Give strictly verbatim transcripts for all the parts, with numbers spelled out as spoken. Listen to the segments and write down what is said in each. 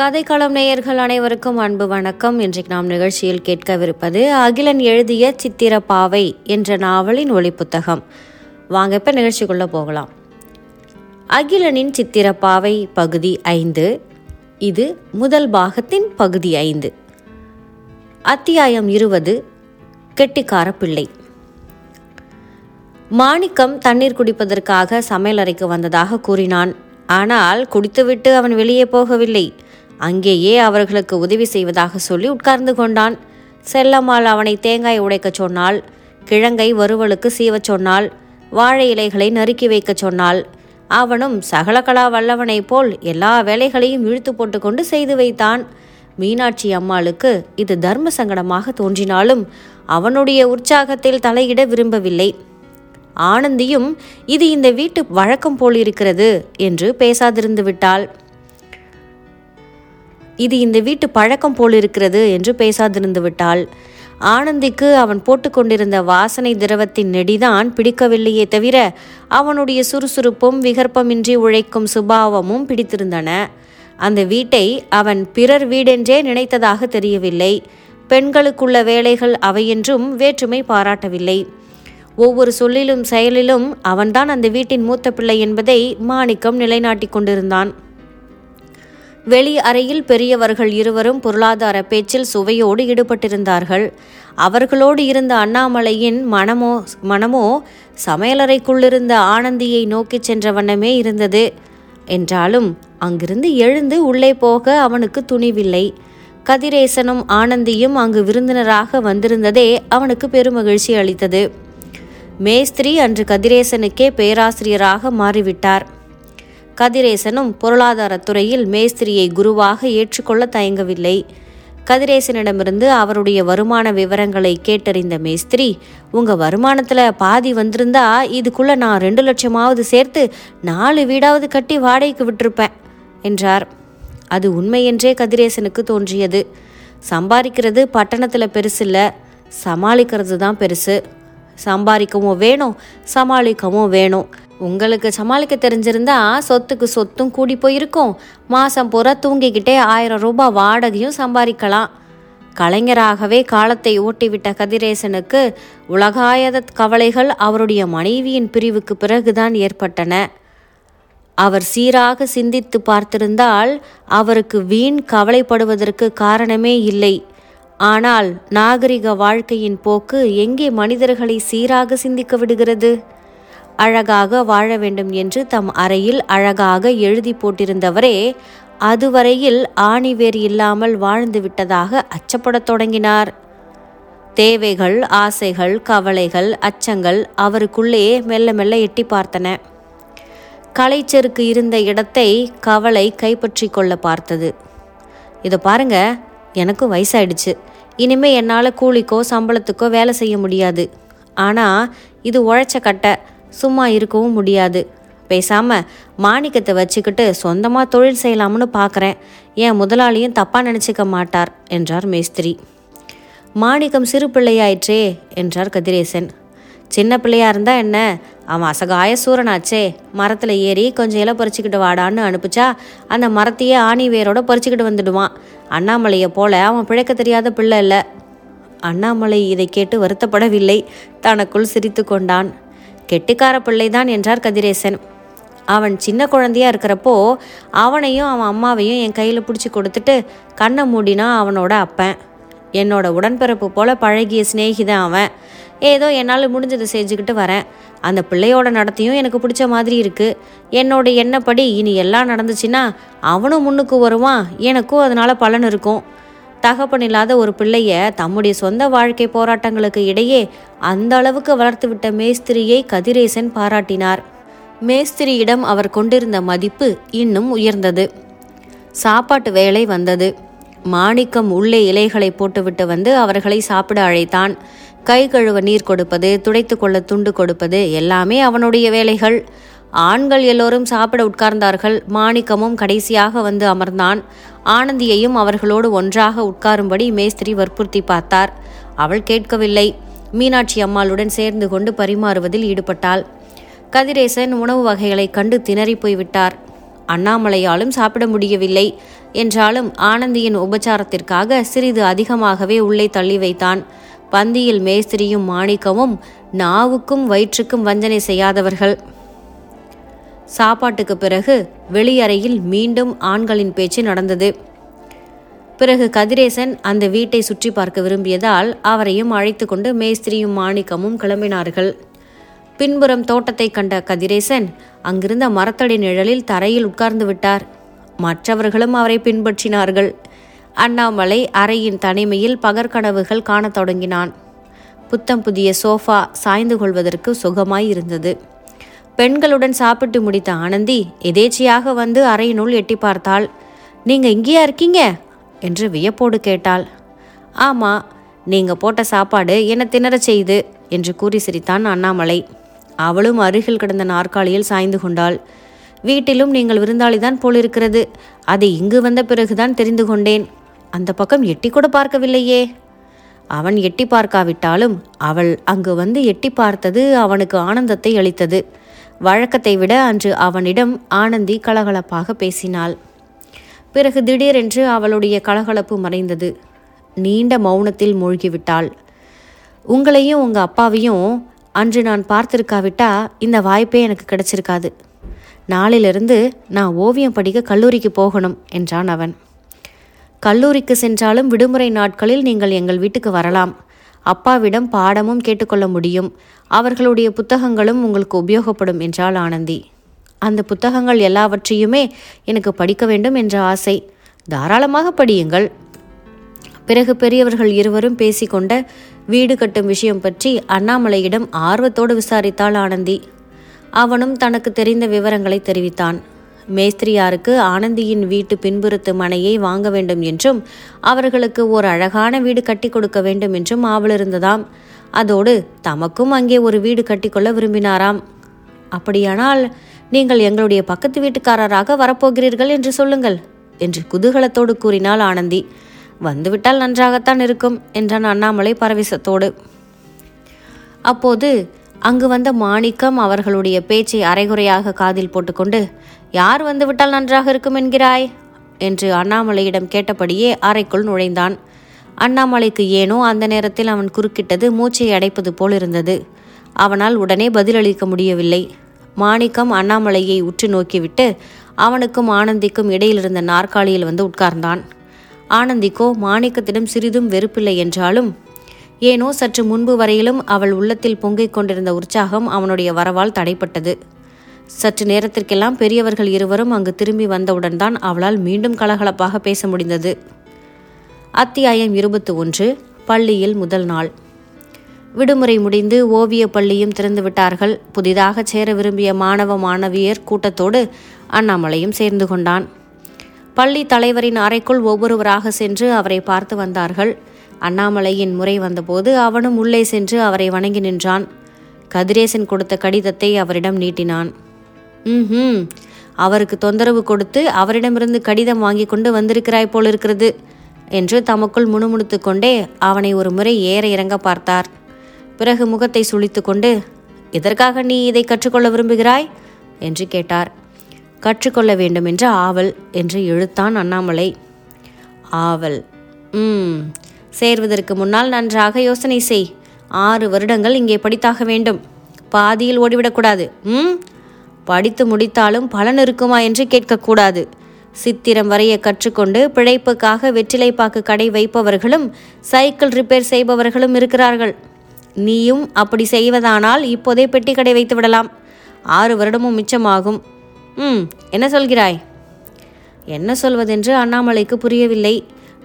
கதைக்களம் நேயர்கள் அனைவருக்கும் அன்பு வணக்கம். இன்றைக்கு நாம் நிகழ்ச்சியில் கேட்கவிருப்பது அகிலன் எழுதிய சித்திரப்பாவை என்ற நாவலின் ஒளி புத்தகம். வாங்க இப்ப நிகழ்ச்சிக்குள்ள போகலாம். அகிலனின் சித்திரப்பாவை பகுதி ஐந்து. இது முதல் பாகத்தின் பகுதி ஐந்து. அத்தியாயம் இருபது. கெட்டிக்கார பிள்ளை. மாணிக்கம் தண்ணீர் குடிப்பதற்காக சமையலறைக்கு வந்ததாக கூறினான். ஆனால் குடித்துவிட்டு அவன் வெளியே போகவில்லை. அங்கேயே அவர்களுக்கு உதவி செய்வதாக சொல்லி உட்கார்ந்து கொண்டான். செல்லம்மாள் அவனை தேங்காய் உடைக்க சொன்னாள், கிழங்கை வறுவலுக்கு சீவச் சொன்னாள், வாழை இலைகளை நறுக்கி வைக்க சொன்னாள். அவனும் சகலகலா வல்லவனைப் போல் எல்லா வேலைகளையும் இழுத்து போட்டு கொண்டு செய்து வைத்தான். மீனாட்சி அம்மாளுக்கு இது தர்ம சங்கடமாக தோன்றினாலும் அவனுடைய உற்சாகத்தில் தலையிட விரும்பவில்லை. ஆனந்தியும் இது இந்த வீட்டு வழக்கம் போலிருக்கிறது என்று பேசாதிருந்து விட்டாள் இது இந்த வீட்டு பழக்கம் போலிருக்கிறது என்று பேசாதிருந்து விட்டாள் ஆனந்திக்கு அவன் போட்டுக்கொண்டிருந்த வாசனை திரவத்தின் நெடிதான் பிடிக்கவில்லையே தவிர அவனுடைய சுறுசுறுப்பும் விகற்பமின்றி உழைக்கும் சுபாவமும் பிடித்திருந்தன. அந்த வீட்டை அவன் பிறர் வீடென்றே நினைத்ததாக தெரியவில்லை. பெண்களுக்குள்ள வேலைகள் அவையென்றும் வேற்றுமை பாராட்டவில்லை. ஒவ்வொரு சொல்லிலும் செயலிலும் அவன்தான் அந்த வீட்டின் மூத்த பிள்ளை என்பதை மாணிக்கம் நிலைநாட்டி கொண்டிருந்தான். வெளி அறையில் பெரியவர்கள் இருவரும் பொருளாதார பேச்சில் சுவையோடு ஈடுபட்டிருந்தார்கள். அவர்களோடு இருந்த அண்ணாமலையின் மனமோ மனமோ சமையலறைக்குள்ளிருந்த ஆனந்தியை நோக்கி சென்ற வண்ணமே இருந்தது. என்றாலும் அங்கிருந்து எழுந்து உள்ளே போக அவனுக்கு துணிவில்லை. கதிரேசனும் ஆனந்தியும் அங்கு விருந்தினராக வந்திருந்ததே அவனுக்கு பெருமகிழ்ச்சி அளித்தது. மேஸ்திரி அன்று கதிரேசனுக்கே பேராசிரியராக மாறிவிட்டார். கதிரேசனும் பொருளாதாரத்துறையில் மேஸ்திரியை குருவாக ஏற்றுக்கொள்ள தயங்கவில்லை. கதிரேசனிடமிருந்து அவருடைய வருமான விவரங்களை கேட்டறிந்த மேஸ்திரி, உங்கள் வருமானத்தில் பாதி வந்திருந்தா இதுக்குள்ளே நான் ரெண்டு லட்சமாவது சேர்த்து நாலு வீடாவது கட்டி வாடகைக்கு விட்டிருப்பேன் என்றார். அது உண்மையென்றே கதிரேசனுக்கு தோன்றியது. சம்பாதிக்கிறது பட்டணத்தில் பெருசில்லை, சமாளிக்கிறது தான் பெருசு. சம்பாதிக்கவும் வேணும், சமாளிக்கவும் வேணும். உங்களுக்கு சமாளிக்க தெரிஞ்சிருந்தா சொத்துக்கு சொத்தும் கூடி போயிருக்கும். மாதம் பூரா தூங்கிக்கிட்டே ஆயிரம் ரூபாய் வாடகையும் சம்பாதிக்கலாம். கலைஞராகவே காலத்தை ஓட்டிவிட்ட கதிரேசனுக்கு உலகாயத கவலைகள் அவருடைய மனைவியின் பிரிவுக்கு பிறகுதான் ஏற்பட்டன. அவர் சீராக சிந்தித்து பார்த்திருந்தால் அவருக்கு வீண் கவலைப்படுவதற்கு காரணமே இல்லை. ஆனால் நாகரிக வாழ்க்கையின் போக்கு எங்கே மனிதர்களை சீராக சிந்திக்க விடுகிறது? அழகாக வாழ வேண்டும் என்று தம் அறையில் அழகாக எழுதி போட்டிருந்தவரே அதுவரையில் ஆணிவேர் இல்லாமல் வாழ்ந்து விட்டதாக அச்சப்படத் தொடங்கினார். தேவைகள், ஆசைகள், கவலைகள், அச்சங்கள் அவருக்குள்ளே மெல்ல மெல்ல எட்டி பார்த்தன. கலைச்செருக்கு இருந்த இடத்தை கவலை கைப்பற்றி கொள்ள பார்த்தது. இதை பாருங்க, எனக்கு வயசாயிடுச்சு, இனிமே என்னால் கூலிக்கோ சம்பளத்துக்கோ வேலை செய்ய முடியாது. ஆனால் இது உழைச்ச கட்டை, சும்மா இருக்கவும் முடியாது. பேசாமல் மாணிக்கத்தை வச்சுக்கிட்டு சொந்தமாக தொழில் செய்யலாம்னு பார்க்குறேன். என் முதலாளியும் தப்பாக நினச்சிக்க மாட்டார் என்றார் மேஸ்திரி. மாணிக்கம் சிறு பிள்ளையாயிற்றே என்றார் கதிரேசன். சின்ன பிள்ளையா இருந்தால் என்ன, அவன் அசகாய சூரனாச்சே. மரத்தில் ஏறி கொஞ்சம் இலை பறிச்சுக்கிட்டு வாடான்னு அனுப்பிச்சா அந்த மரத்தையே ஆணி வேரோட பறிச்சுக்கிட்டு வந்துடுவான். அண்ணாமலையை போல அவன் பிழைக்க தெரியாத பிள்ளை இல்லை. அண்ணாமலை இதை கேட்டு வருத்தப்படவில்லை, தனக்குள் சிரித்து கொண்டான். கெட்டிக்கார பிள்ளைதான் என்றார் கதிரேசன். அவன் சின்ன குழந்தையா இருக்கிறப்போ அவனையும் அவன் அம்மாவையும் என் கையில் பிடிச்சி கொடுத்துட்டு கண்ணை மூடினா அவனோட அப்பன் என்னோட உடன்பிறப்பு போல பழகிய சிநேகிதான் அவன். ஏதோ என்னால் முடிஞ்சதை செஞ்சுக்கிட்டு வரேன். அந்த பிள்ளையோட நடத்தையும் எனக்கு பிடிச்ச மாதிரி இருக்குது. என்னோட எண்ணப்படி இனி எல்லாம் நடந்துச்சுன்னா அவனும் முன்னுக்கு வருவான், எனக்கும் அதனால் பலன் இருக்கும். தகப்பன் இல்லாத ஒரு பிள்ளைய தம்முடைய சொந்த வாழ்க்கை போராட்டங்களுக்கு இடையே அந்த அளவுக்கு வளர்த்துவிட்ட மேஸ்திரியை கதிரேசன் பாராட்டினார். மேஸ்திரியிடம் அவர் கொண்டிருந்த மதிப்பு இன்னும் உயர்ந்தது. சாப்பாட்டு வேளை வந்தது. மாணிக்கம் உள்ளே இலைகளை போட்டுவிட்டு வந்து அவர்களை சாப்பிட அழைத்தான். கை கழுவ நீர் கொடுப்பது, துடைத்து கொள்ள துண்டு கொடுப்பது எல்லாமே அவனுடைய வேலைகள். ஆண்கள் எல்லோரும் சாப்பிட உட்கார்ந்தார்கள். மாணிக்கமும் கடைசியாக வந்து அமர்ந்தான். ஆனந்தியையும் அவர்களோடு ஒன்றாக உட்காரும்படி மேஸ்திரி வற்புறுத்தி பார்த்தார். அவள் கேட்கவில்லை. மீனாட்சி அம்மாளுடன் சேர்ந்து கொண்டு பரிமாறுவதில் ஈடுபட்டாள். கதிரேசன் உணவு வகைகளை கண்டு திணறி போய்விட்டார். அண்ணாமலையாலும் சாப்பிட முடியவில்லை. என்றாலும் ஆனந்தியின் உபச்சாரத்திற்காக சிறிது அதிகமாகவே உள்ளே தள்ளி வைத்தான். பந்தியில் மேஸ்திரியும் மாணிக்கமும் நாவுக்கும் வயிற்றுக்கும் வஞ்சனை செய்யாதவர்கள். சாப்பாட்டுக்கு பிறகு வெளியறையில் மீண்டும் ஆண்களின் பேச்சு நடந்தது. பிறகு கதிரேசன் அந்த வீட்டை சுற்றி பார்க்க விரும்பியதால் அவரையும் அழைத்து கொண்டு மேஸ்திரியும் மாணிக்கமும் கிளம்பினார்கள். பின்புறம் தோட்டத்தை கண்ட கதிரேசன் அங்கிருந்த மரத்தடி நிழலில் தரையில் உட்கார்ந்து விட்டார். மற்றவர்களும் அவரை பின்பற்றினார்கள். அண்ணாமலை அறையின் தனிமையில் பகற்கனவுகள் காணத் தொடங்கினான். புத்தம் புதிய சோஃபா சாய்ந்து கொள்வதற்கு சுகமாய் இருந்தது. பெண்களுடன் சாப்பிட்டு முடித்த ஆனந்தி எதேச்சையாக வந்து அறையினுள் எட்டி பார்த்தாள். நீங்க இங்கேயா இருக்கீங்க என்று வியப்போடு கேட்டாள். ஆமா, நீங்க போட்ட சாப்பாடு என்ன திணற செய்து என்று கூறி சிரித்தான் அண்ணாமலை. அவளும் அருகில் கிடந்த நாற்காலியில் சாய்ந்து கொண்டாள். வீட்டிலும் நீங்கள் விருந்தாளிதான் போலிருக்கிறது. அதை இங்கு வந்த பிறகுதான் தெரிந்து கொண்டேன். அந்த பக்கம் எட்டி கூட பார்க்கவில்லையே. அவன் எட்டி பார்க்காவிட்டாலும் அவள் அங்கு வந்து எட்டி பார்த்தது அவனுக்கு ஆனந்தத்தை அளித்தது. வழக்கத்தை விட அன்று அவனிடம் ஆனந்தி கலகலப்பாக பேசினாள். பிறகு திடீரென்று அவளுடைய கலகலப்பு மறைந்தது. நீண்ட மௌனத்தில் மூழ்கிவிட்டாள். உங்களையும் உங்கள் அப்பாவையும் அன்று நான் பார்த்திருக்காவிட்டா இந்த வாய்ப்பே எனக்கு கிடைச்சிருக்காது. நாளிலிருந்து நான் ஓவியம் படிக்க கல்லூரிக்கு போகணும் என்றான் அவன். கல்லூரிக்கு சென்றாலும் விடுமுறை நாட்களில் நீங்கள் எங்கள் வீட்டுக்கு வரலாம். அப்பாவிடம் பாடமும் கேட்டுக்கொள்ள முடியும். அவர்களுடைய புத்தகங்களும் உங்களுக்கு உபயோகப்படும் என்றாள் ஆனந்தி. அந்த புத்தகங்கள் எல்லாவற்றையுமே எனக்கு படிக்க வேண்டும் என்ற ஆசை. தாராளமாக படியுங்கள். பிறகு பெரியவர்கள் இருவரும் பேசிக்கொண்ட வீடு கட்டும் விஷயம் பற்றி அண்ணாமலையிடம் ஆர்வத்தோடு விசாரித்தாள் ஆனந்தி. அவனும் தனக்கு தெரிந்த விவரங்களை தெரிவித்தான். மேஸ்திரியாருக்கு ஆனந்தியின் வீட்டு பின்புறத்து மனையை வாங்க வேண்டும் என்றும் அவர்களுக்கு ஓர் அழகான வீடு கட்டி கொடுக்க வேண்டும் என்றும் ஆவல் இருந்ததாம். அதோடு தமக்கும் அங்கே ஒரு வீடு கட்டிக்கொள்ள விரும்பினாராம். அப்படியானால் நீங்கள் எங்களுடைய பக்கத்து வீட்டுக்காரராக வரப்போகிறீர்கள் என்று சொல்லுங்கள் என்று குதூகலத்தோடு கூறினாள் ஆனந்தி. வந்துவிட்டால் நன்றாகத்தான் இருக்கும் என்றான் அண்ணாமலை பரவசத்தோடு. அப்போது அங்கு வந்த மாணிக்கம் அவர்களுடைய பேச்சை அரைகுறையாக காதில் போட்டுக்கொண்டு, யார் வந்துவிட்டால் நன்றாக இருக்கும் என்கிறாய் என்று அண்ணாமலையிடம் கேட்டபடியே அறைக்குள் நுழைந்தான். அண்ணாமலைக்கு ஏனோ அந்த நேரத்தில் அவன் குறுக்கிட்டது மூச்சை அடைப்பது போல் இருந்தது. அவனால் உடனே பதிலளிக்க முடியவில்லை. மாணிக்கம் அண்ணாமலையை உற்று நோக்கிவிட்டு அவனுக்கும் ஆனந்திக்கும் இடையிலிருந்த நாற்காலியில் வந்து உட்கார்ந்தான். ஆனந்திக்கோ மாணிக்கத்திடம் சிறிதும் வெறுப்பில்லை. என்றாலும் ஏனோ சற்று முன்பு வரையிலும் அவள் உள்ளத்தில் பொங்கிக் கொண்டிருந்த உற்சாகம் அவனுடைய வரவால் தடைப்பட்டது. சற்று நேரத்திற்கெல்லாம் பெரியவர்கள் இருவரும் அங்கு திரும்பி வந்தவுடன் தான் அவளால் மீண்டும் கலகலப்பாக பேச முடிந்தது. அத்தியாயம் இருபத்தி ஒன்று. பள்ளியில் முதல் நாள். விடுமுறை முடிந்து ஓவிய பள்ளியும் திறந்து விட்டார்கள். புதிதாக சேர விரும்பிய மாணவ மாணவியர் கூட்டத்தோடு அண்ணாமலையும் சேர்ந்து கொண்டான். பள்ளி தலைவரின் அறைக்குள் ஒவ்வொருவராக சென்று அவரை பார்த்து வந்தார்கள். அண்ணாமலையின் முறை வந்தபோது அவனும் உள்ளே சென்று அவரை வணங்கி நின்றான். கதிரேசன் கொடுத்த கடிதத்தை அவரிடம் நீட்டினான். ம் அவருக்கு தொந்தரவு கொடுத்து அவரிடமிருந்து கடிதம் வாங்கி கொண்டு வந்திருக்கிறாய் போலிருக்கிறது என்று தமக்குள் முணுமுணுத்து கொண்டே அவனை ஒரு முறை ஏற இறங்க பார்த்தார். பிறகு முகத்தை சுளித்து கொண்டு, எதற்காக நீ இதை கற்றுக்கொள்ள விரும்புகிறாய் என்று கேட்டார். கற்றுக்கொள்ள வேண்டுமென்ற ஆவல் என்று இழுத்தான் அண்ணாமலை. ஆவல் ம் சேர்வதற்கு முன்னால் நன்றாக யோசனை செய். ஆறு வருடங்கள் இங்கே படித்தாக வேண்டும். பாதியில் ஓடிவிடக்கூடாது. ம் படித்து முடித்தாலும் பலன் இருக்குமா என்று கேட்கக்கூடாது. சித்திரம் வரைய கற்றுக்கொண்டு பிழைப்புக்காக வெற்றிலைப்பாக்கு கடை வைப்பவர்களும் சைக்கிள் ரிப்பேர் செய்பவர்களும் இருக்கிறார்கள். நீயும் அப்படி செய்வதானால் இப்போதே பெட்டி கடை வைத்து விடலாம். ஆறு வருடமும் மிச்சமாகும். ம் என்ன சொல்கிறாய்? என்ன சொல்வதென்று அண்ணாமலைக்கு புரியவில்லை.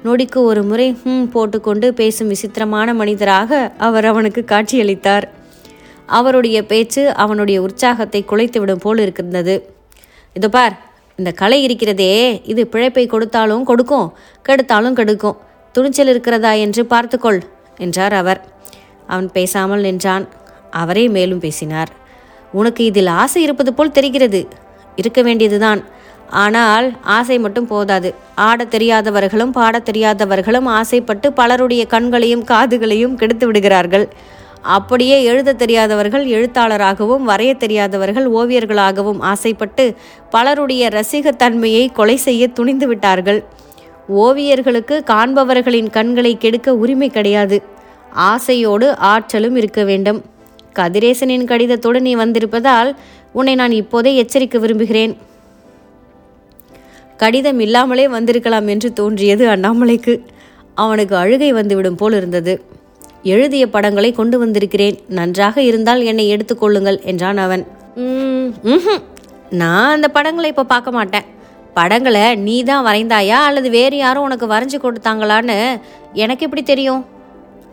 நொடிக்கு ஒரு முறை ஹும் போட்டுக்கொண்டு பேசும் விசித்திரமான மனிதராக அவர் அவனுக்கு காட்சியளித்தார். அவருடைய பேச்சு அவனுடைய உற்சாகத்தை குலைத்துவிடும் போல் இருந்தது. இதோ பார், இந்த கலை இருக்கிறதே, இது பிழைப்பை கொடுத்தாலும் கொடுக்கும், கெடுத்தாலும் கெடுக்கும். துணிச்சல் இருக்கிறதா என்று பார்த்துக்கொள் என்றார் அவர். அவன் பேசாமல் நின்றான். அவரே மேலும் பேசினார். உனக்கு இதில் ஆசை இருப்பது போல் தெரிகிறது. இருக்க வேண்டியதுதான். ஆனால் ஆசை மட்டும் போதாது. ஆட தெரியாதவர்களும் பாட தெரியாதவர்களும் ஆசைப்பட்டு பலருடைய கண்களையும் காதுகளையும் கெடுத்து விடுகிறார்கள். அப்படியே எழுத தெரியாதவர்கள் எழுத்தாளராகவும் வரைய தெரியாதவர்கள் ஓவியர்களாகவும் ஆசைப்பட்டு பலருடைய ரசிகத்தன்மையை கொலை செய்ய துணிந்து விட்டார்கள். ஓவியர்களுக்கு காண்பவர்களின் கண்களை கெடுக்க உரிமை கிடையாது. ஆசையோடு ஆற்றலும் இருக்க வேண்டும். கதிரேசனின் கடிதத்தோடு நீ வந்திருப்பதால் உன்னை நான் இப்போதே எச்சரிக்க விரும்புகிறேன். கடிதம் இல்லாமலே வந்திருக்கலாம் என்று தோன்றியது அண்ணாமலைக்கு. அவனுக்கு அழுகை வந்துவிடும் போல் இருந்தது. எழுதிய படங்களை கொண்டு வந்திருக்கிறேன், நன்றாக இருந்தால் என்னை எடுத்துக்கொள்ளுங்கள் என்றான் அவன். ம் நான் அந்த படங்களை இப்போ பார்க்க மாட்டேன். படங்களை நீ தான் வரைந்தாயா அல்லது வேறு யாரும் உனக்கு வரைஞ்சி கொடுத்தாங்களான்னு எனக்கு எப்படி தெரியும்?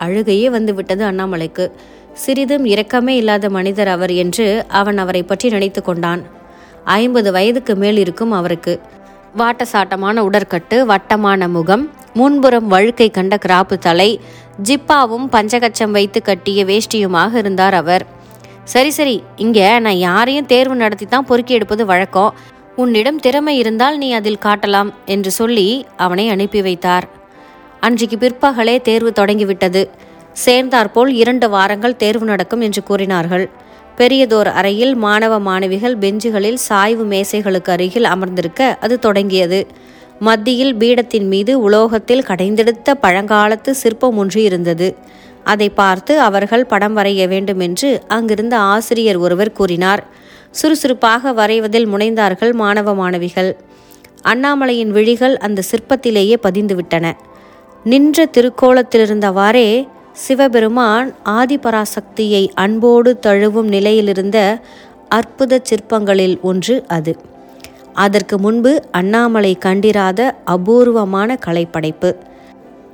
அழுகையே வந்து விட்டது அண்ணாமலைக்கு. சிறிதும் இரக்கமே இல்லாத மனிதர் அவர் என்று அவன் அவரை பற்றி நினைத்து கொண்டான். ஐம்பது வயதுக்கு மேல் இருக்கும் அவருக்கு. வாட்டசாட்டமான உடற்கட்டு, வட்டமான முகம், முன்புறம் வழுக்கை கண்ட கிராப்பு தலை, ஜிப்பாவும் பஞ்சகச்சம் வைத்து கட்டிய வேஷ்டியுமாக இருந்தார் அவர். சரி சரி, இங்கே நான் யாரையும் தேர்வு நடத்தி தான் பொறுக்கி எடுப்பது வழக்கம். உன்னிடம் திறமை இருந்தால் நீ அதில் காட்டலாம் என்று சொல்லி அவனை அனுப்பி வைத்தார். அன்றைக்கு பிற்பகலே தேர்வு தொடங்கிவிட்டது. சேர்ந்தாற்போல் இரண்டு வாரங்கள் தேர்வு நடக்கும் என்று கூறினார்கள். பெரியதோர் அறையில் மாணவ மாணவிகள் பெஞ்சுகளில் சாய்வு மேசைகளுக்கு அருகில் அமர்ந்திருக்க அது தொடங்கியது. மத்தியில் பீடத்தின் மீது உலோகத்தில் கடைந்தெடுத்த பழங்காலத்து சிற்பம் ஒன்று இருந்தது. அதை பார்த்து அவர்கள் படம் வரைய வேண்டும் என்று அங்கிருந்த ஆசிரியர் ஒருவர் கூறினார். சுறுசுறுப்பாக வரைவதில் முனைந்தார்கள் மாணவ மாணவிகள். அண்ணாமலையின் விழிகள் அந்த சிற்பத்திலேயே பதிந்துவிட்டன. நின்ற திருக்கோலத்திலிருந்தவாறே சிவபெருமான் ஆதிபராசக்தியை அன்போடு தழுவும் நிலையிலிருந்த அற்புத சிற்பங்களில் ஒன்று அது. அதற்கு முன்பு அண்ணாமலை கண்டிராத அபூர்வமான கலைப்படைப்பு.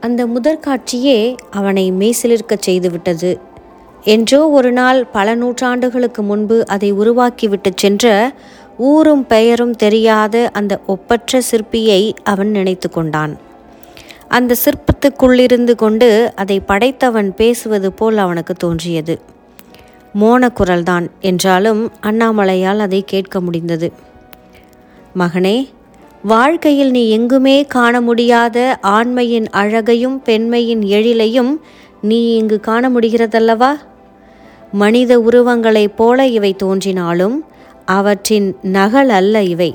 அந்த முதற்காட்சியே அவனை மெய்சிலிருக்க செய்துவிட்டது. என்றோ ஒரு நாள் பல நூற்றாண்டுகளுக்கு முன்பு அதை உருவாக்கிவிட்டு சென்ற ஊரும் பெயரும் தெரியாத அந்த ஒப்பற்ற சிற்பியை அவன் நினைத்து கொண்டான். அந்த சிற்பத்துக்குள்ளிருந்து கொண்டு அதை படைத்தவன் பேசுவது போல் அவனுக்கு தோன்றியது. மோனக்குரல்தான் என்றாலும் அண்ணாமலையால் அதை கேட்க முடிந்தது. மகனே, வாழ்க்கையில் நீ எங்குமே காண முடியாத ஆண்மையின் அழகையும் பெண்மையின் எழிலையும் நீ இங்கு காண முடிகிறதல்லவா? மனித உருவங்களைப் போல இவை தோன்றினாலும் அவற்றின் நகல் அல்ல இவை.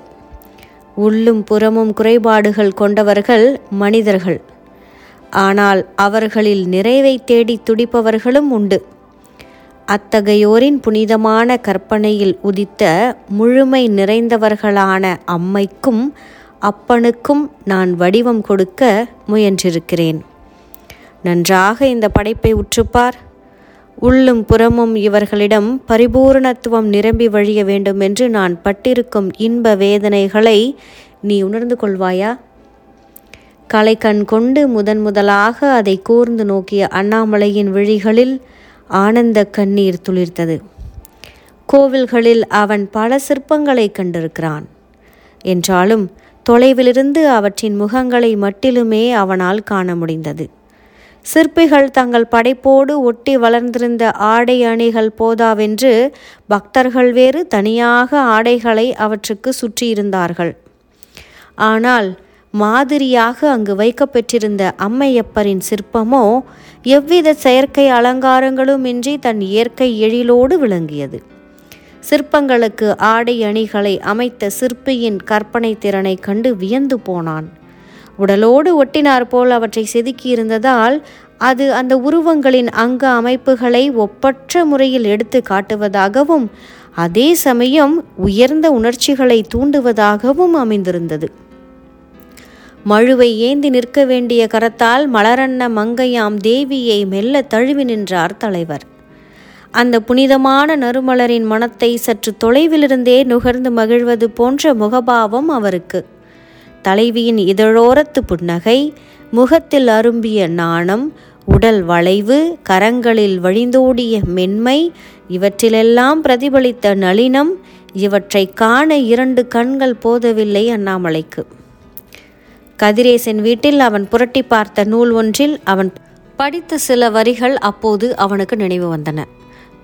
உள்ளும் புறமும் குறைபாடுகள் கொண்டவர்கள் மனிதர்கள். ஆனால் அவர்களில் நிறைவை தேடி துடிப்பவர்களும் உண்டு. அத்தகையோரின் புனிதமான கற்பனையில் உதித்த முழுமை நிறைந்தவர்களான அம்மைக்கும் அப்பனுக்கும் நான் வடிவம் கொடுக்க முயன்றிருக்கிறேன். நன்றாக இந்த படைப்பை உற்றுப்பார். உள்ளும் புறமும் இவர்களிடம் பரிபூர்ணத்துவம் நிரம்பி வழிய வேண்டும் என்று நான் பட்டிருக்கும் இன்ப வேதனைகளை நீ உணர்ந்து கொள்வாயா? கலைக்கண் கொண்டு முதன் முதலாக அதை கூர்ந்து நோக்கிய அண்ணாமலையின் விழிகளில் ஆனந்த கண்ணீர் துளிர்த்தது. கோவில்களில் அவன் பல சிற்பங்களை கண்டிருக்கிறான். என்றாலும் தொலைவிலிருந்து அவற்றின் முகங்களை மட்டிலுமே அவனால் காண முடிந்தது. சிற்பிகள் தங்கள் படைப்போடு ஒட்டி வளர்ந்திருந்த ஆடை அணிகள் போதாவென்று பக்தர்கள் வேறு தனியாக ஆடைகளை அவற்றுக்கு சுற்றியிருந்தார்கள். ஆனால் மாதிரியாக அங்கு வைக்கப்பெற்றிருந்த அம்மையப்பரின் சிற்பமோ எவ்வித செயற்கை அலங்காரங்களுமின்றி தன் இயற்கை எழிலோடு விளங்கியது. சிற்பங்களுக்கு ஆடை அணிகளை அமைத்த சிற்பியின் கற்பனை திறனை கண்டு வியந்து போனான். உடலோடு ஒட்டினார் போல் அவற்றை செதுக்கியிருந்ததால் அது அந்த உருவங்களின் அங்க அமைப்புகளை ஒப்பற்ற முறையில் எடுத்து காட்டுவதாகவும் அதே சமயம் உயர்ந்த உணர்ச்சிகளை தூண்டுவதாகவும் அமைந்திருந்தது. மழுவை ஏந்தி நிற்க வேண்டிய கரத்தால் மலரண்ண மங்கையாம் தேவியை மெல்ல தழுவி நின்றார் தலைவர். அந்த புனிதமான நறுமலரின் மனத்தை சற்று தொலைவிலிருந்தே நுகர்ந்து மகிழ்வது போன்ற முகபாவம் அவருக்கு. தலைவியின் இதழோரத்து புன்னகை, முகத்தில் அரும்பிய நாணம், உடல் வளைவு, கரங்களில் வழிந்தோடிய மென்மை, இவற்றிலெல்லாம் பிரதிபலித்த நளினம், இவற்றை காண இரண்டு கண்கள் போதவில்லை அண்ணாமலைக்கு. கதிரேசன் வீட்டில் அவன் புரட்டி பார்த்த நூல் ஒன்றில் அவன் படித்த சில வரிகள் அப்போது அவனுக்கு நினைவு வந்தன.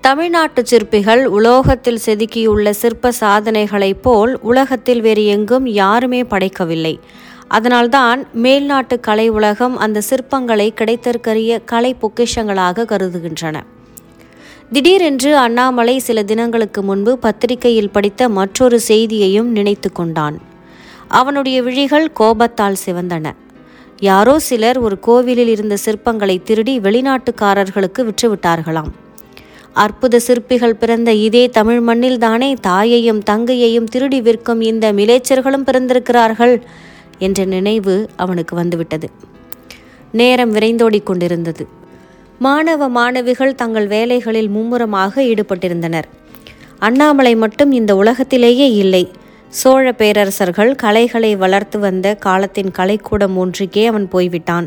தமிழ்நாட்டு சிற்பிகள் உலோகத்தில் செதுக்கியுள்ள சிற்ப சாதனைகளைப் போல் உலகத்தில் வேறு எங்கும் யாருமே படைக்கவில்லை. அதனால்தான் மேல்நாட்டு கலை உலகம் அந்த சிற்பங்களை கிடைத்தற்கரிய கலை பொக்கிஷங்களாக கருதுகின்றன. திடீரென்று அண்ணாமலை சில தினங்களுக்கு முன்பு பத்திரிகையில் படித்த மற்றொரு செய்தியையும் நினைத்து கொண்டான். அவனுடைய விழிகள் கோபத்தால் சிவந்தன. யாரோ சிலர் ஒரு கோவிலில் இருந்த சிற்பங்களை திருடி வெளிநாட்டுக்காரர்களுக்கு விற்றுவிட்டார்களாம். அற்புத சிற்பிகள் பிறந்த இதே தமிழ் மண்ணில் தானே தாயையும் தங்கையையும் திருடி விற்கும் இந்த மிலேச்சர்களும் பிறந்திருக்கிறார்கள் என்ற நினைவு அவனுக்கு வந்துவிட்டது. நேரம் விரைந்தோடி கொண்டிருந்தது. மாணவ மாணவிகள் தங்கள் வேலைகளில் மும்முரமாக ஈடுபட்டிருந்தனர். அண்ணாமலை மட்டும் இந்த உலகத்திலேயே இல்லை. சோழ பேரரசர்கள் கலைகளை வளர்த்து வந்த காலத்தின் கலைக்கூடம் ஒன்றுக்கே அவன் போய்விட்டான்.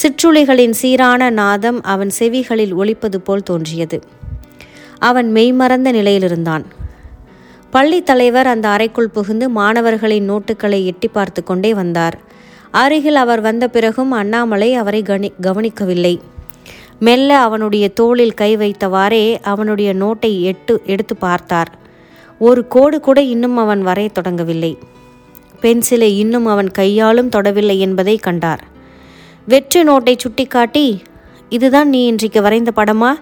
சிற்றுளிகளின் சீரான நாதம் அவன் செவிகளில் ஒலிப்பது போல் தோன்றியது. அவன் மெய்மறந்த நிலையிலிருந்தான். பள்ளி தலைவர் அந்த அறைக்குள் புகுந்து மாணவர்களின் நோட்டுகளை எட்டி பார்த்து கொண்டே வந்தார். அருகில் அவர் வந்த பிறகும் அண்ணாமலை அவரை கணி கவனிக்கவில்லை. மெல்ல அவனுடைய தோளில் கை வைத்தவாறே அவனுடைய நோட்டை எட்டு எடுத்து பார்த்தார். ஒரு கோடு கூட இன்னும் அவன் வரைய தொடங்கவில்லை. பென்சிலை இன்னும் அவன் கையாலும் தொடவில்லை என்பதை கண்டார். வெற்று நோட்டை சுட்டிக்காட்டி, இதுதான் நீ இன்றைக்கு வரைந்த படமா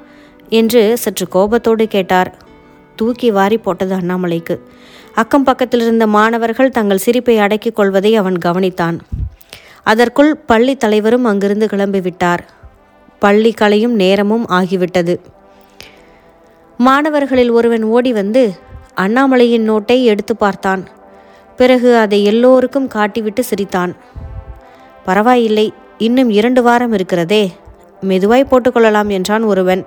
என்று சற்று கோபத்தோடு கேட்டார். தூக்கி வாரி போட்டது அண்ணாமலைக்கு. அக்கம் பக்கத்தில் இருந்த மாணவர்கள் தங்கள் சிரிப்பை அடக்கிக் கொள்வதை அவன் கவனித்தான். அதற்குள் பள்ளி தலைவரும் அங்கிருந்து கிளம்பிவிட்டார். பள்ளி கலையும் நேரமும் ஆகிவிட்டது. மாணவர்களில் ஒருவன் ஓடி வந்து அண்ணாமலையின் நோட்டை எடுத்து பார்த்தான். பிறகு அதை எல்லோருக்கும் காட்டிவிட்டு சிரித்தான். பரவாயில்லை, இன்னும் இரண்டு வாரம் இருக்கிறதே, மெதுவாய் போட்டுக்கொள்ளலாம் என்றான் ஒருவன்.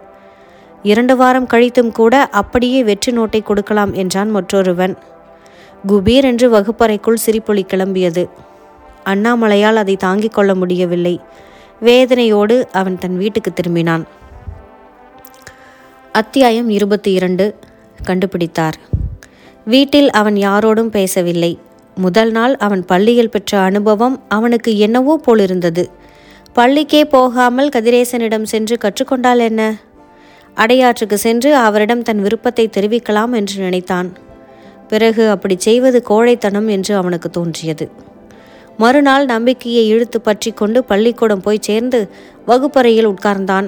இரண்டு வாரம் கழித்தும் கூட அப்படியே வெற்றி நோட்டை கொடுக்கலாம் என்றான் மற்றொருவன். குபீர் என்று வகுப்பறைக்குள் சிரிப்பொலி கிளம்பியது. அண்ணாமலையால் அதை தாங்கிக் கொள்ள முடியவில்லை. வேதனையோடு அவன் தன் வீட்டுக்கு திரும்பினான். அத்தியாயம் இருபத்தி இரண்டு. கண்டுபிடித்தார். வீட்டில் அவன் யாரோடும் பேசவில்லை. முதல் நாள் அவன் பள்ளியில் பெற்ற அனுபவம் அவனுக்கு என்னவோ போலிருந்தது. பள்ளிக்கே போகாமல் கதிரேசனிடம் சென்று கற்றுக்கொண்டால் என்ன? அடையாற்றுக்கு சென்று அவரிடம் தன் விருப்பத்தை தெரிவிக்கலாம் என்று நினைத்தான். பிறகு அப்படி செய்வது கோழைத்தனம் என்று அவனுக்கு தோன்றியது. மறுநாள் நம்பிக்கையை இழுத்து பற்றி கொண்டு பள்ளிக்கூடம் போய் சேர்ந்து வகுப்பறையில் உட்கார்ந்தான்.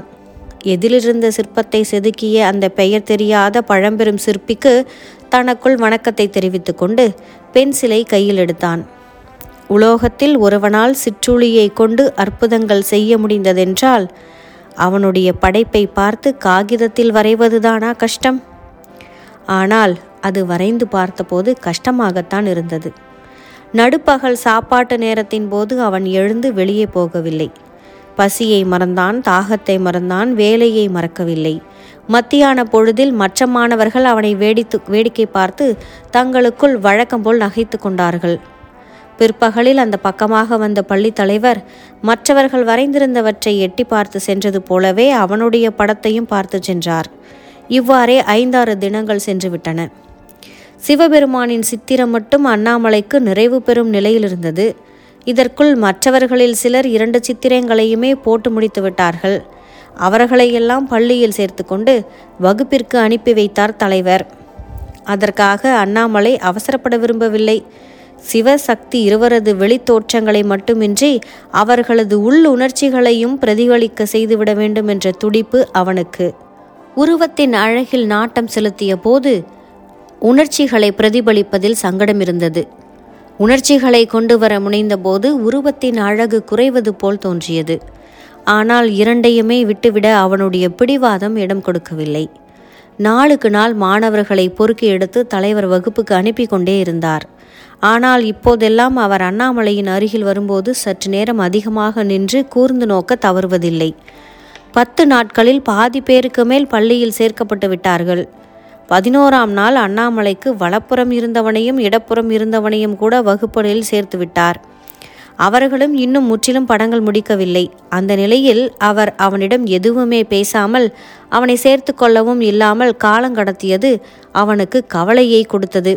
எதிலிருந்த சிற்பத்தை செதுக்கிய அந்த பெயர் தெரியாத பழம்பெரும் சிற்பிக்கு தனக்குள் வணக்கத்தை தெரிவித்து கொண்டு பென்சிலை கையில் எடுத்தான். உலோகத்தில் ஒருவனால் சிற்றுளியை கொண்டு அற்புதங்கள் செய்ய முடிந்ததென்றால் அவனுடைய படைப்பை பார்த்து காகிதத்தில் வரைவதுதானா கஷ்டம்? ஆனால் அது வரைந்து பார்த்தபோது கஷ்டமாகத்தான் இருந்தது. நடுப்பகல் சாப்பாட்டு நேரத்தின் போது அவன் எழுந்து வெளியே போகவில்லை. பசியை மறந்தான், தாகத்தை மறந்தான், வேலையை மறக்கவில்லை. மத்தியான பொழுதில் மற்ற மாணவர்கள் அவனை வேடித்து வேடிக்கை பார்த்து தங்களுக்குள் வழக்கம் போல் நகைத்து கொண்டார்கள். பிற்பகலில் அந்த பக்கமாக வந்த பள்ளி தலைவர் மற்றவர்கள் வரைந்திருந்தவற்றை எட்டி பார்த்து சென்றது போலவே அவனுடைய படத்தையும் பார்த்து சென்றார். இவ்வாறே ஐந்தாறு தினங்கள் சென்றுவிட்டன. சிவபெருமானின் சித்திரம் மட்டும் அண்ணாமலைக்கு நிறைவு பெறும் நிலையில் இருந்தது. இதற்குள் மற்றவர்களில் சிலர் இரண்டு சித்திரங்களையுமே போட்டு முடித்து விட்டார்கள். அவர்களையெல்லாம் பள்ளியில் சேர்த்து கொண்டு வகுப்பிற்கு அனுப்பி வைத்தார் தலைவர். அதற்காக அண்ணாமலை அவசரப்பட விரும்பவில்லை. சிவசக்தி இருவரது வெளித்தோற்றங்களை மட்டுமின்றி அவர்களது உள் உணர்ச்சிகளையும் பிரதிபலிக்க செய்துவிட வேண்டும் என்ற துடிப்பு அவனுக்கு. உருவத்தின் அழகில் நாட்டம் செலுத்திய போது உணர்ச்சிகளை பிரதிபலிப்பதில் சங்கடம் இருந்தது. உணர்ச்சிகளை கொண்டு வர முனைந்தபோது உருவத்தின் அழகு குறைவது போல் தோன்றியது. ஆனால் இரண்டையுமே விட்டுவிட அவனுடைய பிடிவாதம் இடம் கொடுக்கவில்லை. நாளுக்கு நாள் மாணவர்களை பொறுக்கி எடுத்து தலைவர் வகுப்புக்கு அனுப்பி கொண்டே இருந்தார். ஆனால் இப்போதெல்லாம் அவர் அண்ணாமலையின் அருகில் வரும்போது சற்று நேரம் அதிகமாக நின்று கூர்ந்து நோக்க தவறுவதில்லை. பத்து நாட்களில் பாதி பேருக்கு மேல் பள்ளியில் சேர்க்கப்பட்டு விட்டார்கள். பதினோராம் நாள் அண்ணாமலைக்கு வலப்புறம் இருந்தவனையும் இடப்புறம் இருந்தவனையும் கூட வகுப்பறையில் சேர்த்து விட்டார். அவர்களும் இன்னும் முற்றிலும் படங்கள் முடிக்கவில்லை. அந்த நிலையில் அவர் அவனிடம் எதுவுமே பேசாமல் அவனை சேர்த்து கொள்ளவும் இல்லாமல் காலங்கடத்தியது அவனுக்கு கவலையை கொடுத்தது.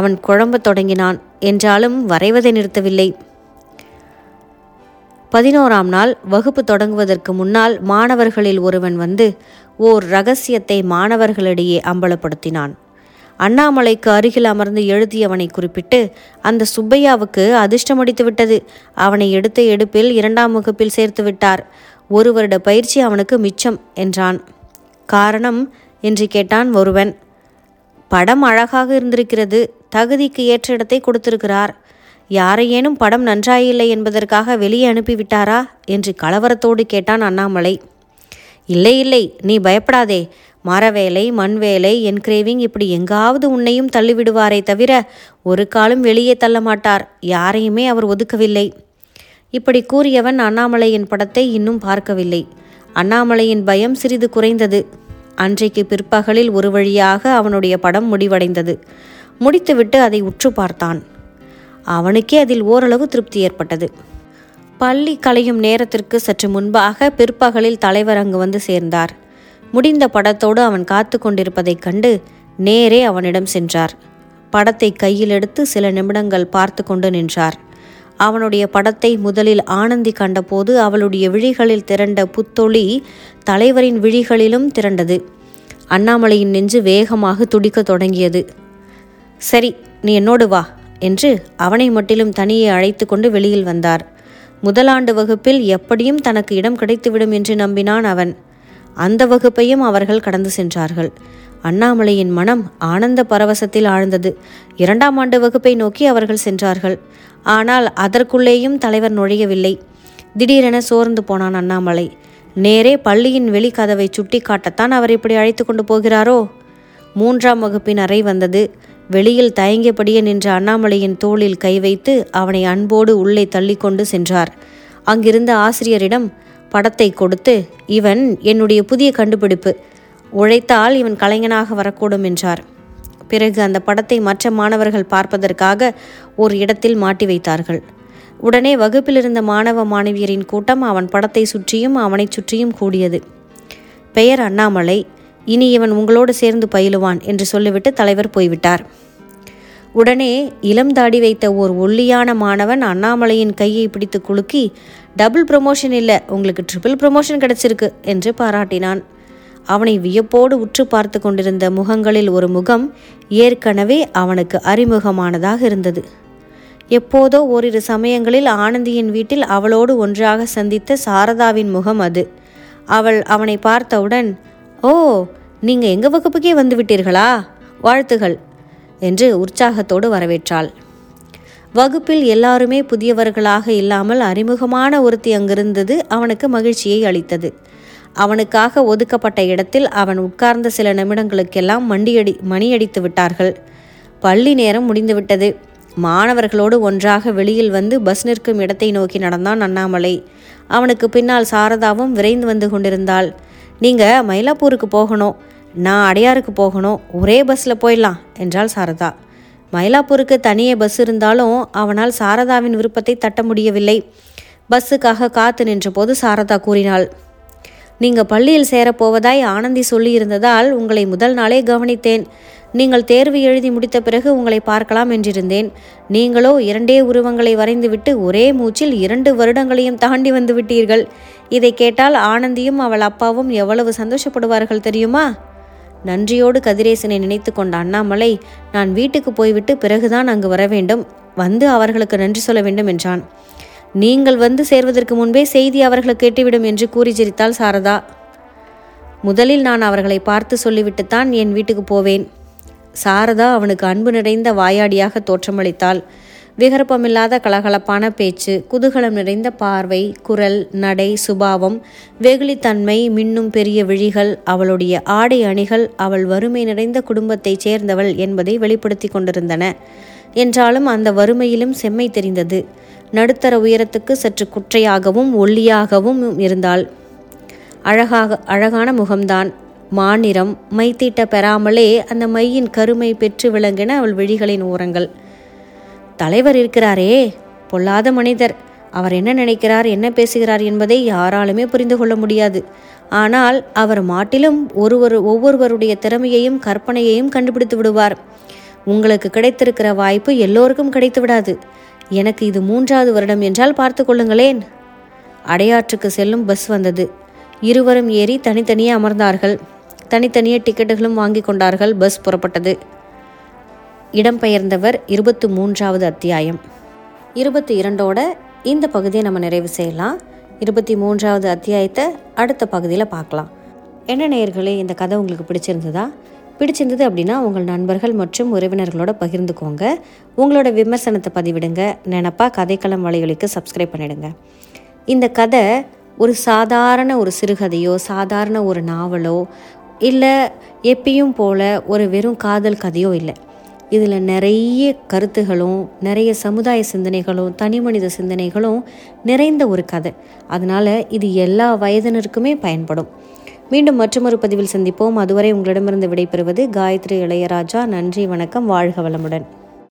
அவன் குழம்பத் தொடங்கினான். என்றாலும் வரைவதை நிறுத்தவில்லை. பதினோராம் நாள் வகுப்பு தொடங்குவதற்கு முன்னால் மாணவர்களில் ஒருவன் வந்து ஓர் இரகசியத்தை மாணவர்களிடையே அம்பலப்படுத்தினான். அண்ணாமலைக்கு அருகில் அமர்ந்து எழுதியவனை குறிப்பிட்டு, அந்த சுப்பையாவுக்கு அதிர்ஷ்டமடித்து விட்டது. அவனை எடுத்த எடுப்பில் இரண்டாம் வகுப்பில் சேர்த்து விட்டார். ஒரு வருட பயிற்சி அவனுக்கு மிச்சம் என்றான். காரணம் என்று கேட்டான் ஒருவன். படம் அழகாக இருந்திருக்கிறது, தகுதிக்கு ஏற்ற இடத்தை கொடுத்திருக்கிறார், யாரையேனும் படம் நன்றாயில்லை என்பதற்காக வெளியே அனுப்பிவிட்டாரா என்று கலவரத்தோடு கேட்டான் அண்ணாமலை. இல்லை இல்லை, நீ பயப்படாதே, மரவேலை மண்வேலை என் கிரேவிங் இப்படி எங்காவது உன்னையும் தள்ளிவிடுவாரே தவிர ஒரு காலும் வெளியே தள்ள மாட்டார், யாரையுமே அவர் ஒதுக்கவில்லை. இப்படி கூறியவன் அண்ணாமலையின் படத்தை இன்னும் பார்க்கவில்லை. அண்ணாமலையின் பயம் சிறிது குறைந்தது. அன்றைக்கு பிற்பகலில் ஒரு வழியாக அவனுடைய படம் முடிவடைந்தது. முடித்துவிட்டு அதை உற்று பார்த்தான். அவனுக்கே அதில் ஓரளவு திருப்தி ஏற்பட்டது. பள்ளி கலையும் நேரத்திற்கு சற்று முன்பாக பிற்பகலில் தலைவர் அங்கு வந்து சேர்ந்தார். முடிந்த படத்தோடு அவன் காத்து கொண்டிருப்பதைக் கண்டு நேரே அவனிடம் சென்றார். படத்தை கையில் எடுத்து சில நிமிடங்கள் பார்த்து கொண்டு நின்றார். அவனுடைய படத்தை முதலில் ஆனந்தி கண்டபோது அவளுடைய விழிகளில் திரண்ட புத்தொளி தலைவரின் விழிகளிலும் திரண்டது. அண்ணாமலையின் நெஞ்சு வேகமாக துடிக்க தொடங்கியது. சரி, நீ என்னோடு வா என்று அவனை மட்டிலும் தனியே அழைத்து கொண்டு வெளியில் வந்தார். முதலாண்டு வகுப்பில் எப்படியும் தனக்கு இடம் கிடைத்துவிடும் என்று நம்பினான் அவன். அந்த வகுப்பையும் அவர்கள் கடந்து சென்றார்கள். அண்ணாமலையின் மனம் ஆனந்த பரவசத்தில் ஆழ்ந்தது. இரண்டாம் ஆண்டு வகுப்பை நோக்கி அவர்கள் சென்றார்கள். ஆனால் அதற்குள்ளேயும் தலைவர் நுழையவில்லை. திடீரென சோர்ந்து போனான் அண்ணாமலை. நேரே பள்ளியின் வெளிக்கதவை சுட்டி காட்டத்தான் அவர் இப்படி அழைத்து கொண்டு போகிறாரோ? மூன்றாம் வகுப்பின் அறை வந்தது. வெளியில் தயங்கியபடியே நின்ற அண்ணாமலையின் தோளில் கை வைத்து அவனை அன்போடு உள்ளே தள்ளி கொண்டு சென்றார். அங்கிருந்த ஆசிரியரிடம் படத்தை கொடுத்து, இவன் என்னுடைய புதிய கண்டுபிடிப்பு, உழைத்தால் இவன் கலைஞனாக வரக்கூடும் என்றார். பிறகு அந்த படத்தை மற்ற மாணவர்கள் பார்ப்பதற்காக ஒரு இடத்தில் மாட்டி வைத்தார்கள். உடனே வகுப்பிலிருந்த மாணவ மாணவியரின் கூட்டம் அவன் படத்தை சுற்றியும் அவனை சுற்றியும் கூடியது. பெயர் அண்ணாமலை, இனி இவன் உங்களோடு சேர்ந்து பயிலுவான் என்று சொல்லிவிட்டு தலைவர் போய்விட்டார். உடனே இளம் தாடி வைத்த ஓர் ஒல்லியான மாணவன் அண்ணாமலையின் கையை பிடித்து குலுக்கி, டபுள் ப்ரொமோஷன் இல்லை, உங்களுக்கு ட்ரிபிள் ப்ரொமோஷன் கிடைச்சிருக்கு என்று பாராட்டினான். அவனை வியப்போடு உற்று பார்த்து கொண்டிருந்த முகங்களில் ஒரு முகம் ஏற்கனவே அவனுக்கு அறிமுகமானதாக இருந்தது. எப்போதோ ஓரிரு சமயங்களில் ஆனந்தியின் வீட்டில் அவளோடு ஒன்றாக சந்தித்த சாரதாவின் முகம் அது. அவள் அவனை பார்த்தவுடன், ஓ, நீங்கள் எங்கள் வகுப்புக்கே வந்துவிட்டீர்களா, வாழ்த்துகள் என்று உற்சாகத்தோடு வரவேற்றாள். வகுப்பில் எல்லாருமே புதியவர்களாக இல்லாமல் அறிமுகமான ஒருத்தி அங்கிருந்தது அவனுக்கு மகிழ்ச்சியை அளித்தது. அவனுக்காக ஒதுக்கப்பட்ட இடத்தில் அவன் உட்கார்ந்த சில நிமிடங்களுக்கெல்லாம் மண்டியடி மணியடித்து விட்டார்கள். பள்ளி நேரம் முடிந்துவிட்டது. மாணவர்களோடு ஒன்றாக வெளியில் வந்து பஸ் நிற்கும் இடத்தை நோக்கி நடந்தான் அண்ணாமலை. அவனுக்கு பின்னால் சாரதாவும் விரைந்து வந்து கொண்டிருந்தாள். நீங்கள் மயிலாப்பூருக்கு போகணும், நான் அடையாருக்கு போகணும், ஒரே பஸ்ஸில் போயிடலாம் என்றாள் சாரதா. மயிலாப்பூருக்கு தனியே பஸ் இருந்தாலும் அவனால் சாரதாவின் விருப்பத்தை தட்ட முடியவில்லை. பஸ்ஸுக்காக காத்து நின்றபோது சாரதா கூறினாள், நீங்கள் பள்ளியில் சேரப்போவதாய் ஆனந்தி சொல்லியிருந்ததால் உங்களை முதல் நாளே கவனித்தேன். நீங்கள் தேர்வு எழுதி முடித்த பிறகு உங்களை பார்க்கலாம் என்றிருந்தேன். நீங்களோ இரண்டே உருவங்களை வரைந்துவிட்டு ஒரே மூச்சில் இரண்டு வருடங்களையும் தாண்டி வந்து விட்டீர்கள். இதை கேட்டால் ஆனந்தியும் அவள் அப்பாவும் எவ்வளவு சந்தோஷப்படுவார்கள் தெரியுமா? நன்றியோடு கதிரேசனை நினைத்து கொண்ட அண்ணாமலை, நான் வீட்டுக்கு போய்விட்டு பிறகுதான் அங்கு வர வேண்டும், வந்து அவர்களுக்கு நன்றி சொல்ல வேண்டும் என்றான். நீங்கள் வந்து சேர்வதற்கு முன்பே செய்தி அவர்களுக்கு கேட்டுவிடும் என்று கூறி சிரித்தாள் சாரதா. முதலில் நான் அவர்களை பார்த்து சொல்லிவிட்டுத்தான் என் வீட்டுக்கு போவேன். சாரதா அவனுக்கு அன்பு நிறைந்த வாயாடியாக தோற்றமளித்தாள். விகற்பமில்லாத கலகலப்பான பேச்சு, குதூகலம் நிறைந்த பார்வை, குரல், நடை, சுபாவம், வெகுளித்தன்மை, மின்னும் பெரிய விழிகள், அவளுடைய ஆடை அணிகள் அவள் வறுமை நிறைந்த குடும்பத்தைச் சேர்ந்தவள் என்பதை வெளிப்படுத்தி கொண்டிருந்தன. என்றாலும் அந்த வறுமையிலும் செம்மை தெரிந்தது. நடுத்தர உயரத்துக்கு சற்று குற்றையாகவும் ஒல்லியாகவும் இருந்தாள். அழகாக அழகான முகம்தான். மாநிறம் மைத்தீட்ட பெறாமலே அந்த மையின் கருமை பெற்று விளங்கின அவள் விழிகளின் ஓரங்கள். தலைவர் இருக்கிறாரே, பொல்லாத மனிதர். அவர் என்ன நினைக்கிறார், என்ன பேசுகிறார் என்பதை யாராலுமே புரிந்து கொள்ள முடியாது. ஆனால் அவர் மாட்டிலும் ஒருவர் ஒவ்வொருவருடைய திறமையையும் கற்பனையையும் கண்டுபிடித்து விடுவார். உங்களுக்கு கிடைத்திருக்கிற வாய்ப்பு எல்லோருக்கும் கிடைத்து விடாது. எனக்கு இது மூன்றாவது வருடம் என்றால் பார்த்து கொள்ளுங்களேன். அடையாற்றுக்கு செல்லும் பஸ் வந்தது. இருவரும் ஏறி தனித்தனியே அமர்ந்தார்கள். தனித்தனியே டிக்கெட்டுகளும் வாங்கி கொண்டார்கள். பஸ் புறப்பட்டது. இடம்பெயர்ந்தவர் இருபத்து மூன்றாவது அத்தியாயம். இருபத்தி இரண்டோட இந்த பகுதியை நம்ம நிறைவு செய்யலாம். இருபத்தி மூன்றாவது அத்தியாயத்தை அடுத்த பகுதியில் பார்க்கலாம். என்ன நேயர்களே, இந்த கதை உங்களுக்கு பிடிச்சிருந்ததா? பிடிச்சிருந்தது அப்படின்னா உங்கள் நண்பர்கள் மற்றும் உறவினர்களோட பகிர்ந்துக்கோங்க. உங்களோட விமர்சனத்தை பதிவிடுங்க. நினப்பா கதைக்களம் வலையொலிக்கு சப்ஸ்கிரைப் பண்ணிடுங்க. இந்த கதை ஒரு சாதாரண ஒரு சிறுகதையோ சாதாரண ஒரு நாவலோ இல்லை எப்பயும் போல் ஒரு வெறும் காதல் கதையோ இல்லை. இதில் நிறைய கருத்துகளும் நிறைய சமுதாய சிந்தனைகளும் தனி மனித சிந்தனைகளும் நிறைந்த ஒரு கதை. அதனால் இது எல்லா வயதினருக்குமே பயன்படும். மீண்டும் மற்றொரு பதிவில் சந்திப்போம். அதுவரை உங்களிடமிருந்து விடைபெறுவது காயத்ரி இளையராஜா. நன்றி, வணக்கம், வாழ்க வளமுடன்.